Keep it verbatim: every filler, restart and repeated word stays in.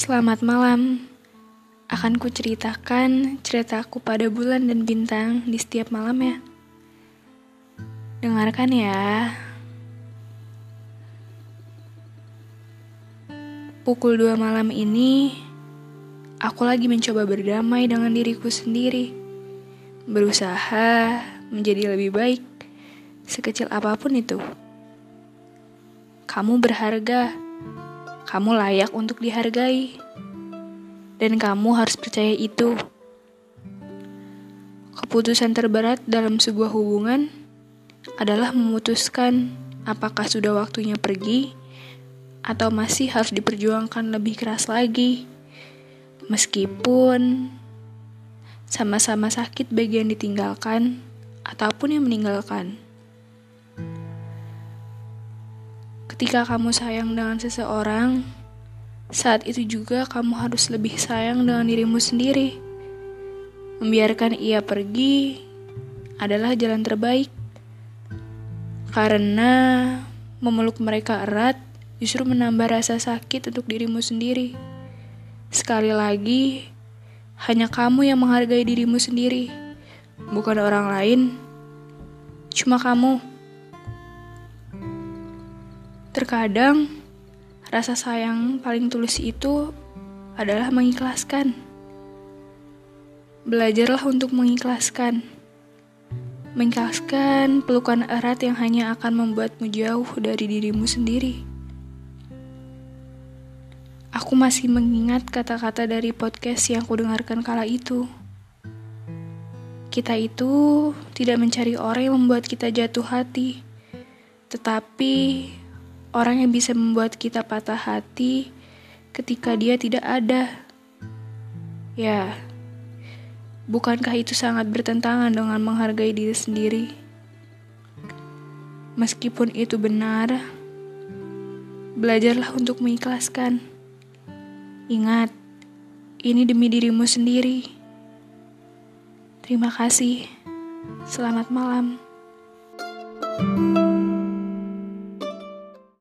Selamat malam. Akan kuceritakan ceritaku pada bulan dan bintang di setiap malamnya. Dengarkan ya. Pukul dua malam ini, aku lagi mencoba berdamai dengan diriku sendiri. Berusaha menjadi lebih baik, sekecil apapun itu. Kamu berharga, kamu layak untuk dihargai, dan kamu harus percaya itu. Keputusan terberat dalam sebuah hubungan adalah memutuskan apakah sudah waktunya pergi atau masih harus diperjuangkan lebih keras lagi, meskipun sama-sama sakit bagi yang ditinggalkan ataupun yang meninggalkan. Ketika kamu sayang dengan seseorang, saat itu juga kamu harus lebih sayang dengan dirimu sendiri. Membiarkan ia pergi adalah jalan terbaik. Karena memeluk mereka erat justru menambah rasa sakit untuk dirimu sendiri. Sekali lagi, hanya kamu yang menghargai dirimu sendiri, bukan orang lain, cuma kamu. Terkadang, rasa sayang paling tulus itu adalah mengikhlaskan. Belajarlah untuk mengikhlaskan. Mengikhlaskan pelukan erat yang hanya akan membuatmu jauh dari dirimu sendiri. Aku masih mengingat kata-kata dari podcast yang kudengarkan kala itu. Kita itu tidak mencari orang yang membuat kita jatuh hati, tetapi orang yang bisa membuat kita patah hati ketika dia tidak ada. Ya, bukankah itu sangat bertentangan dengan menghargai diri sendiri? Meskipun itu benar, belajarlah untuk mengikhlaskan. Ingat, ini demi dirimu sendiri. Terima kasih. Selamat malam.